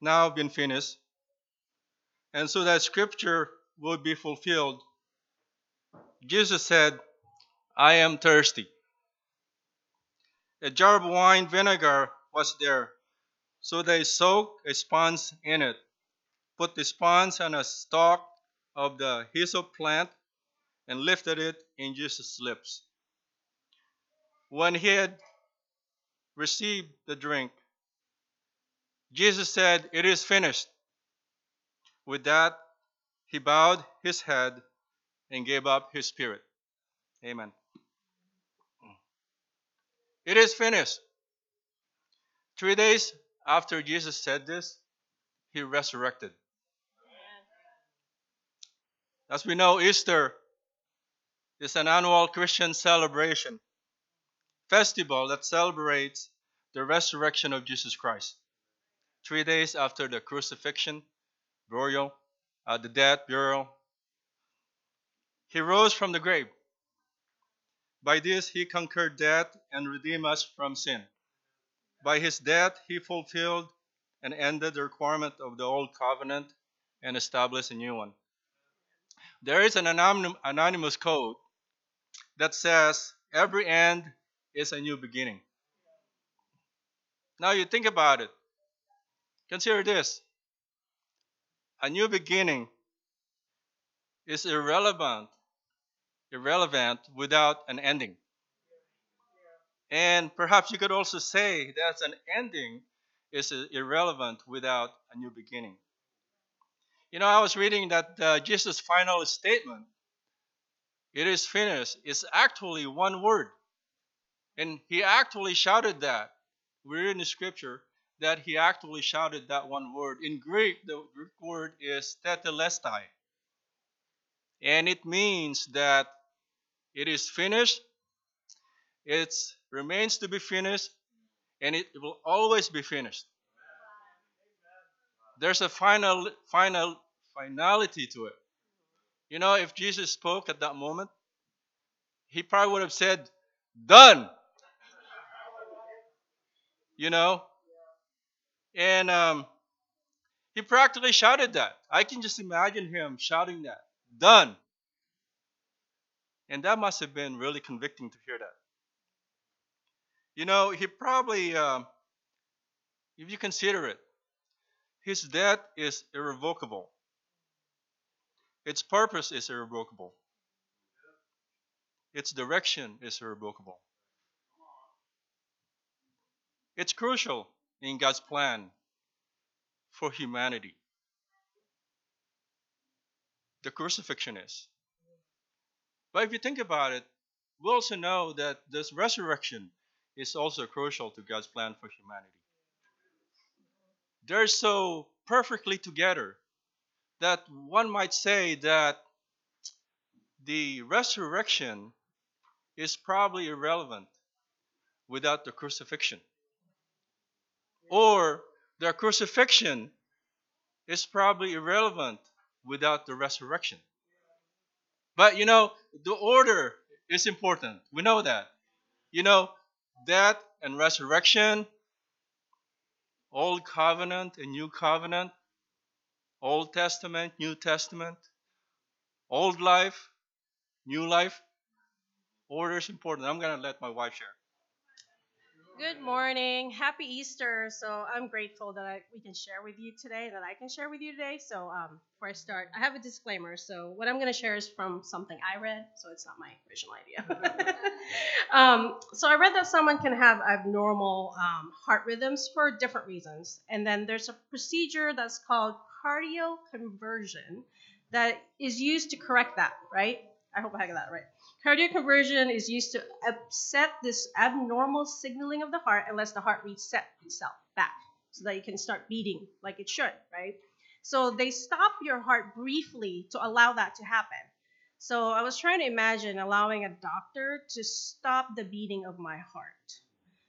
now been finished, and so that scripture would be fulfilled. Jesus said, I am thirsty. A jar of wine vinegar was there, so they soaked a sponge in it, put the sponge on a stalk of the hyssop plant, and lifted it in Jesus' lips. When he had received the drink, Jesus said, It is finished. With that, he bowed his head and gave up his spirit. Amen. It is finished. 3 days after Jesus said this, he resurrected. As we know, Easter is an annual Christian celebration, festival that celebrates the resurrection of Jesus Christ. 3 days after the crucifixion, burial, he rose from the grave. By this, he conquered death and redeemed us from sin. By his death, he fulfilled and ended the requirement of the old covenant and established a new one. There is an anonymous code that says every end is a new beginning. Now you think about it. Consider this. A new beginning is irrelevant without an ending. And perhaps you could also say that an ending is irrelevant without a new beginning. You know, I was reading that Jesus' final statement, it is finished, is actually one word. And he actually shouted that. We read in the scripture that he actually shouted that one word. In Greek, the Greek word is Tetelestai. And it means that it is finished, it remains to be finished, and it will always be finished. There's a finality to it. You know, if Jesus spoke at that moment, he probably would have said, done. You know? And he practically shouted that. I can just imagine him shouting that. Done. And that must have been really convicting to hear that. You know, he probably, if you consider it, his death is irrevocable. Its purpose is irrevocable. Its direction is irrevocable. It's crucial in God's plan for humanity. The crucifixion is. But if you think about it, we also know that this resurrection is also crucial to God's plan for humanity. They're so perfectly together that one might say that the resurrection is probably irrelevant without the crucifixion. Or the crucifixion is probably irrelevant without the resurrection. But you know, the order is important. We know that. You know, death and resurrection, Old Covenant and New Covenant, Old Testament, New Testament, Old Life, New Life. Order is important. I'm going to let my wife share. Good morning. Happy Easter. So I'm grateful that we can share with you today, that I can share with you today. So before I start, I have a disclaimer. So what I'm going to share is from something I read, so it's not my original idea. So I read that someone can have abnormal heart rhythms for different reasons. And then there's a procedure that's called cardioconversion that is used to correct that, right? I hope I got that right. Cardioconversion is used to upset this abnormal signaling of the heart unless the heart resets itself back so that you can start beating like it should, right? So they stop your heart briefly to allow that to happen. So I was trying to imagine allowing a doctor to stop the beating of my heart.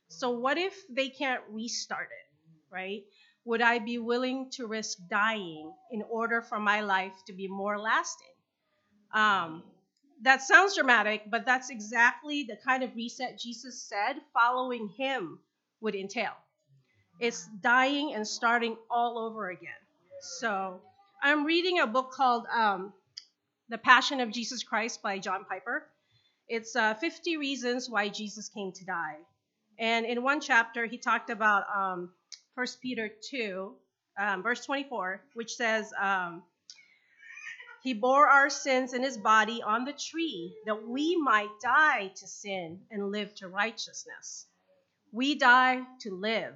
So what if they can't restart it, right? Would I be willing to risk dying in order for my life to be more lasting? That sounds dramatic, but that's exactly the kind of reset Jesus said following him would entail. It's dying and starting all over again. So I'm reading a book called The Passion of Jesus Christ by John Piper. It's 50 Reasons Why Jesus Came to Die. And in one chapter, he talked about 1 Peter 2, verse 24, which says, He bore our sins in his body on the tree, that we might die to sin and live to righteousness. We die to live.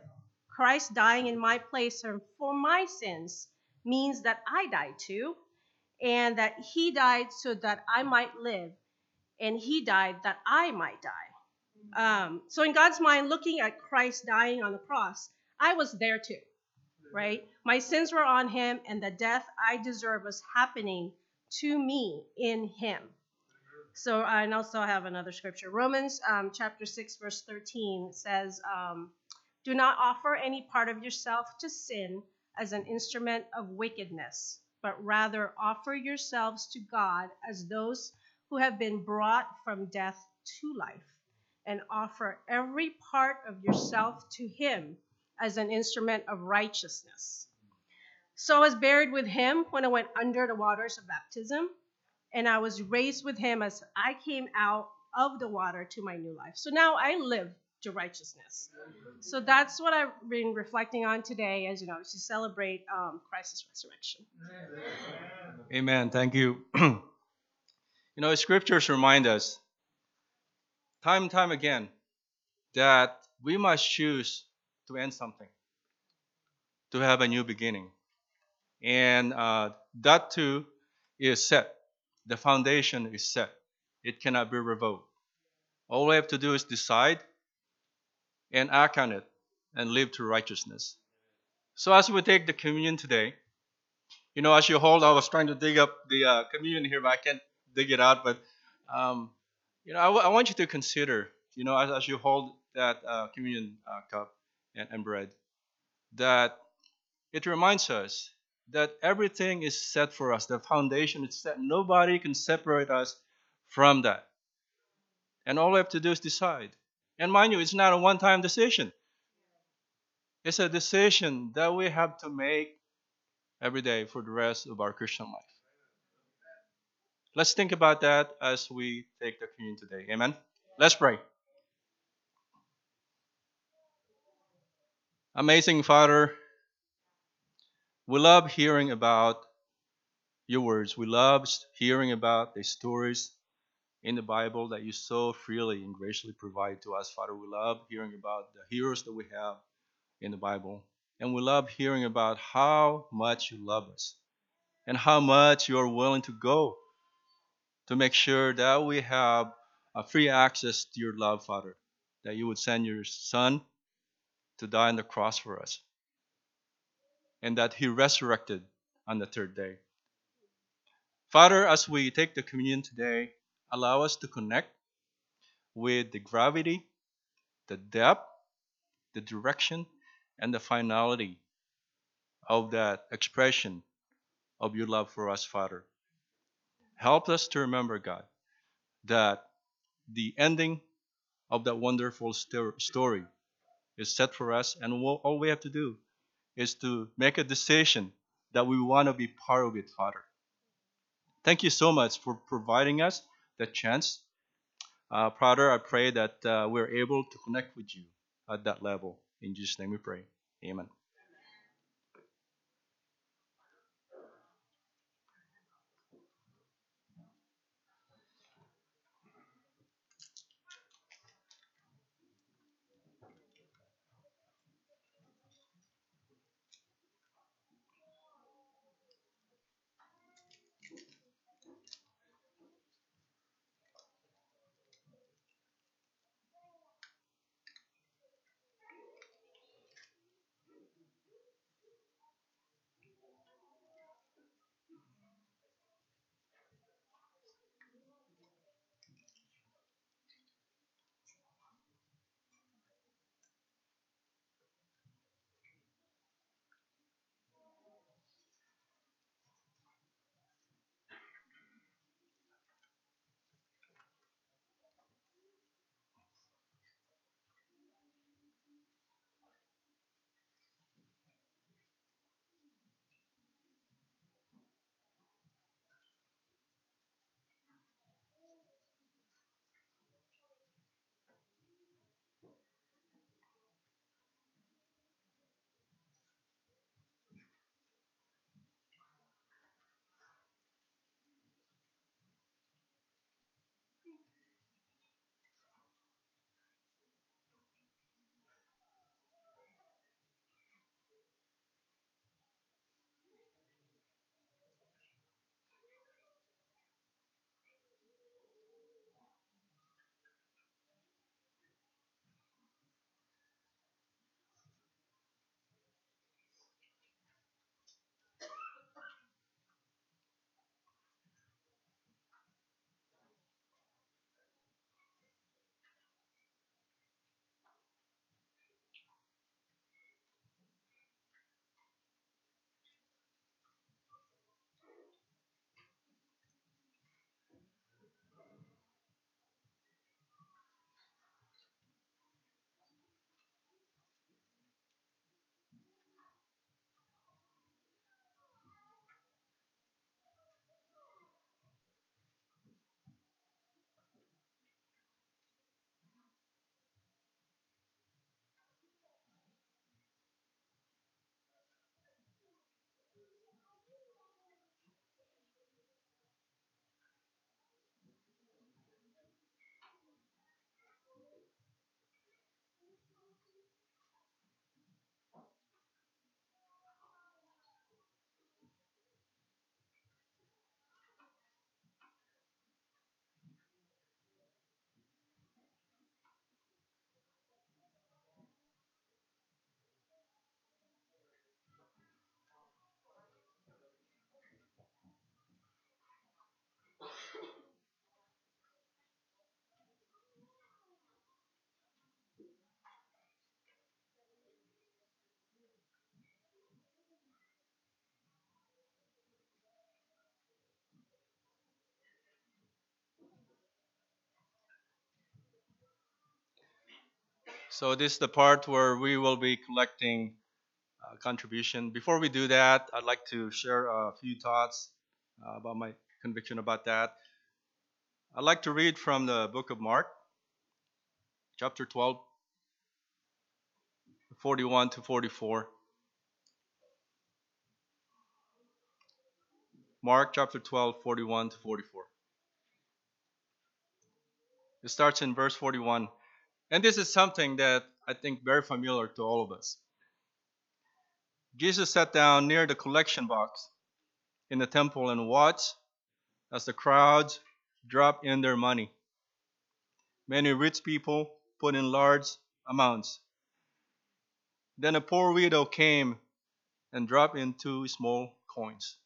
Christ dying in my place for my sins means that I die too, and that he died so that I might live, and he died that I might die. So in God's mind, looking at Christ dying on the cross, I was there too, right? My sins were on him, and the death I deserve was happening to me in him. So, and also I have another scripture. Romans chapter 6, verse 13 says, Do not offer any part of yourself to sin as an instrument of wickedness, but rather offer yourselves to God as those who have been brought from death to life, and offer every part of yourself to him as an instrument of righteousness. So I was buried with him when I went under the waters of baptism, and I was raised with him as I came out of the water to my new life. So now I live to righteousness. So that's what I've been reflecting on today, as you know, to celebrate Christ's resurrection. Amen. Thank you. You know, scriptures remind us time and time again that we must choose to end something, to have a new beginning. And that too is set. The foundation is set. It cannot be revoked. All we have to do is decide and act on it, and live to righteousness. So as we take the communion today, you know, as you hold, I was trying to dig up the communion here, but I can't dig it out. But, you know, I want you to consider, you know, as you hold that communion cup and bread, that it reminds us that everything is set for us. The foundation is set. Nobody can separate us from that. And all we have to do is decide. And mind you, it's not a one-time decision. It's a decision that we have to make every day for the rest of our Christian life. Let's think about that as we take the communion today. Amen? Let's pray. Amazing Father, we love hearing about your words. We love hearing about the stories in the Bible that you so freely and graciously provide to us. Father, we love hearing about the heroes that we have in the Bible. And we love hearing about how much you love us and how much you are willing to go to make sure that we have a free access to your love, Father, that you would send your Son to die on the cross for us and that he resurrected on the third day. Father, as we take the communion today, allow us to connect with the gravity, the depth, the direction, and the finality of that expression of your love for us, Father. Help us to remember, God, that the ending of that wonderful story is set for us, and all we have to do is to make a decision that we want to be part of it, Father. Thank you so much for providing us that chance. Father, I pray that we're able to connect with you at that level. In Jesus' name we pray. Amen. So this is the part where we will be collecting contribution. Before we do that, I'd like to share a few thoughts about my conviction about that. I'd like to read from the book of Mark, chapter 12, 41 to 44. Mark chapter 12, 41 to 44. It starts in verse 41. And this is something that I think very familiar to all of us. Jesus sat down near the collection box in the temple and watched as the crowds dropped in their money. Many rich people put in large amounts. Then a poor widow came and dropped in 2 small coins.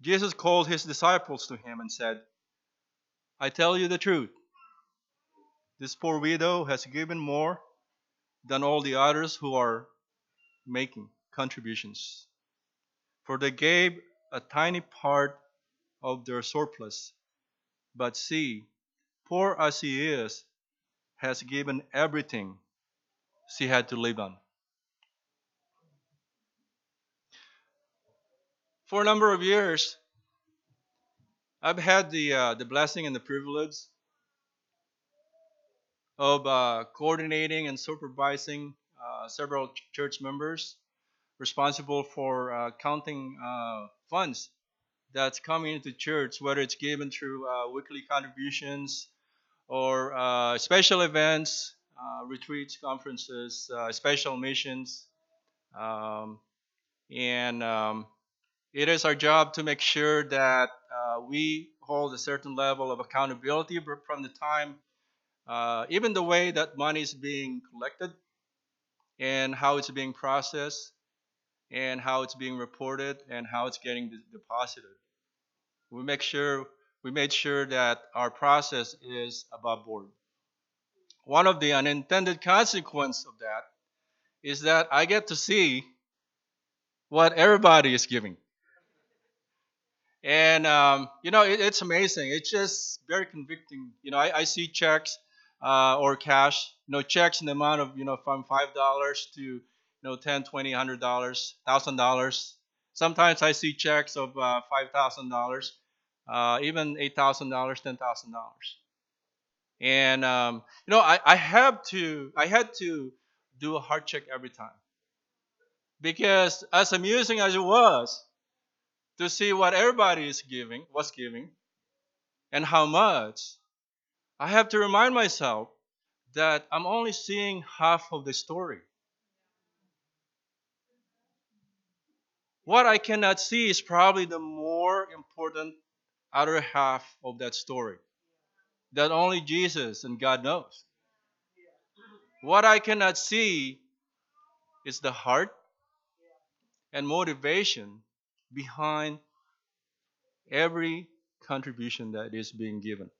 Jesus called his disciples to him and said, I tell you the truth. This poor widow has given more than all the others who are making contributions, for they gave a tiny part of their surplus. But see, poor as she is, has given everything she had to live on. For a number of years, I've had the blessing and the privilege of coordinating and supervising several church members responsible for counting funds that's coming into church, whether it's given through weekly contributions or special events, retreats, conferences, special missions. It is our job to make sure that we hold a certain level of accountability from the time even the way that money is being collected and how it's being processed and how it's being reported and how it's getting deposited. We made sure that our process is above board. One of the unintended consequences of that is that I get to see what everybody is giving. And, it's amazing. It's just very convicting. I see checks. Or cash, checks in the amount of, from $5 to, $10, $20, $100, $1,000. Sometimes I see checks of $5,000, even $8,000, $10,000. And, I had to do a heart check every time. Because as amusing as it was to see what everybody was giving, and how much, I have to remind myself that I'm only seeing half of the story. What I cannot see is probably the more important other half of that story that only Jesus and God knows. What I cannot see is the heart and motivation behind every contribution that is being given.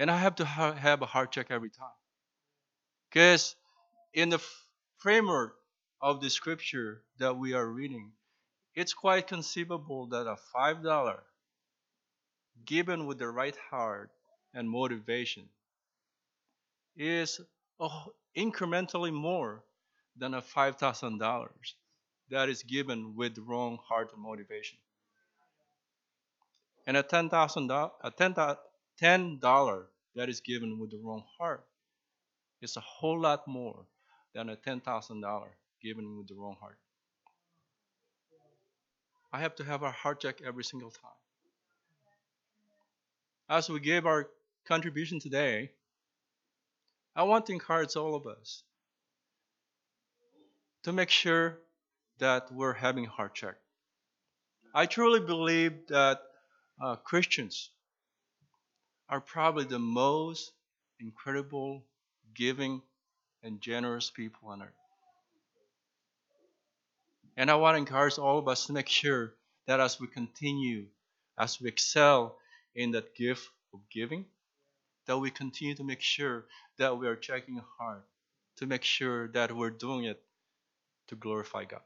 And I have to have a heart check every time. Because in the framework of the scripture that we are reading, it's quite conceivable that a $5 given with the right heart and motivation is incrementally more than a $5,000 that is given with the wrong heart and motivation. And $10 that is given with the wrong heart is a whole lot more than a $10,000 given with the wrong heart. I have to have our heart check every single time. As we give our contribution today, I want to encourage all of us to make sure that we're having a heart check. I truly believe that Christians are probably the most incredible, giving, and generous people on earth. And I want to encourage all of us to make sure that as we continue, as we excel in that gift of giving, that we continue to make sure that we are checking hard to make sure that we're doing it to glorify God.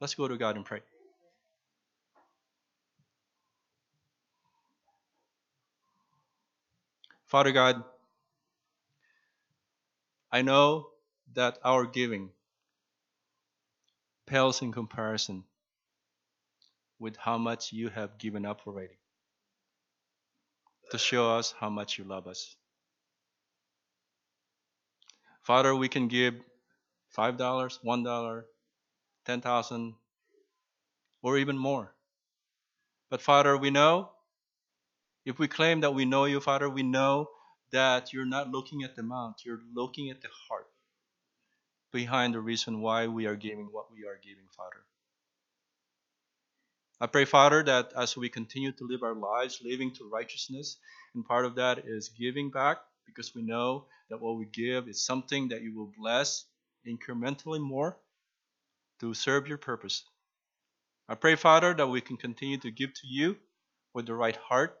Let's go to God and pray. Father God, I know that our giving pales in comparison with how much you have given up already to show us how much you love us. Father, we can give $5, $1, $10,000, or even more. But Father, we know, if we claim that we know you, Father, we know that you're not looking at the amount, you're looking at the heart behind the reason why we are giving what we are giving, Father. I pray, Father, that as we continue to live our lives, living to righteousness, and part of that is giving back, because we know that what we give is something that you will bless incrementally more to serve your purpose. I pray, Father, that we can continue to give to you with the right heart.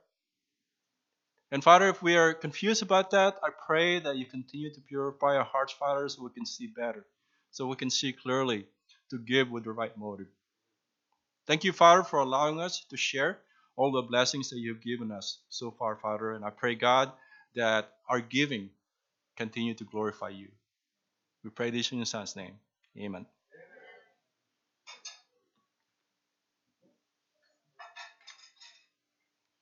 And Father, if we are confused about that, I pray that you continue to purify our hearts, Father, so we can see better, so we can see clearly to give with the right motive. Thank you, Father, for allowing us to share all the blessings that you've given us so far, Father. And I pray, God, that our giving continue to glorify you. We pray this in your Son's name. Amen.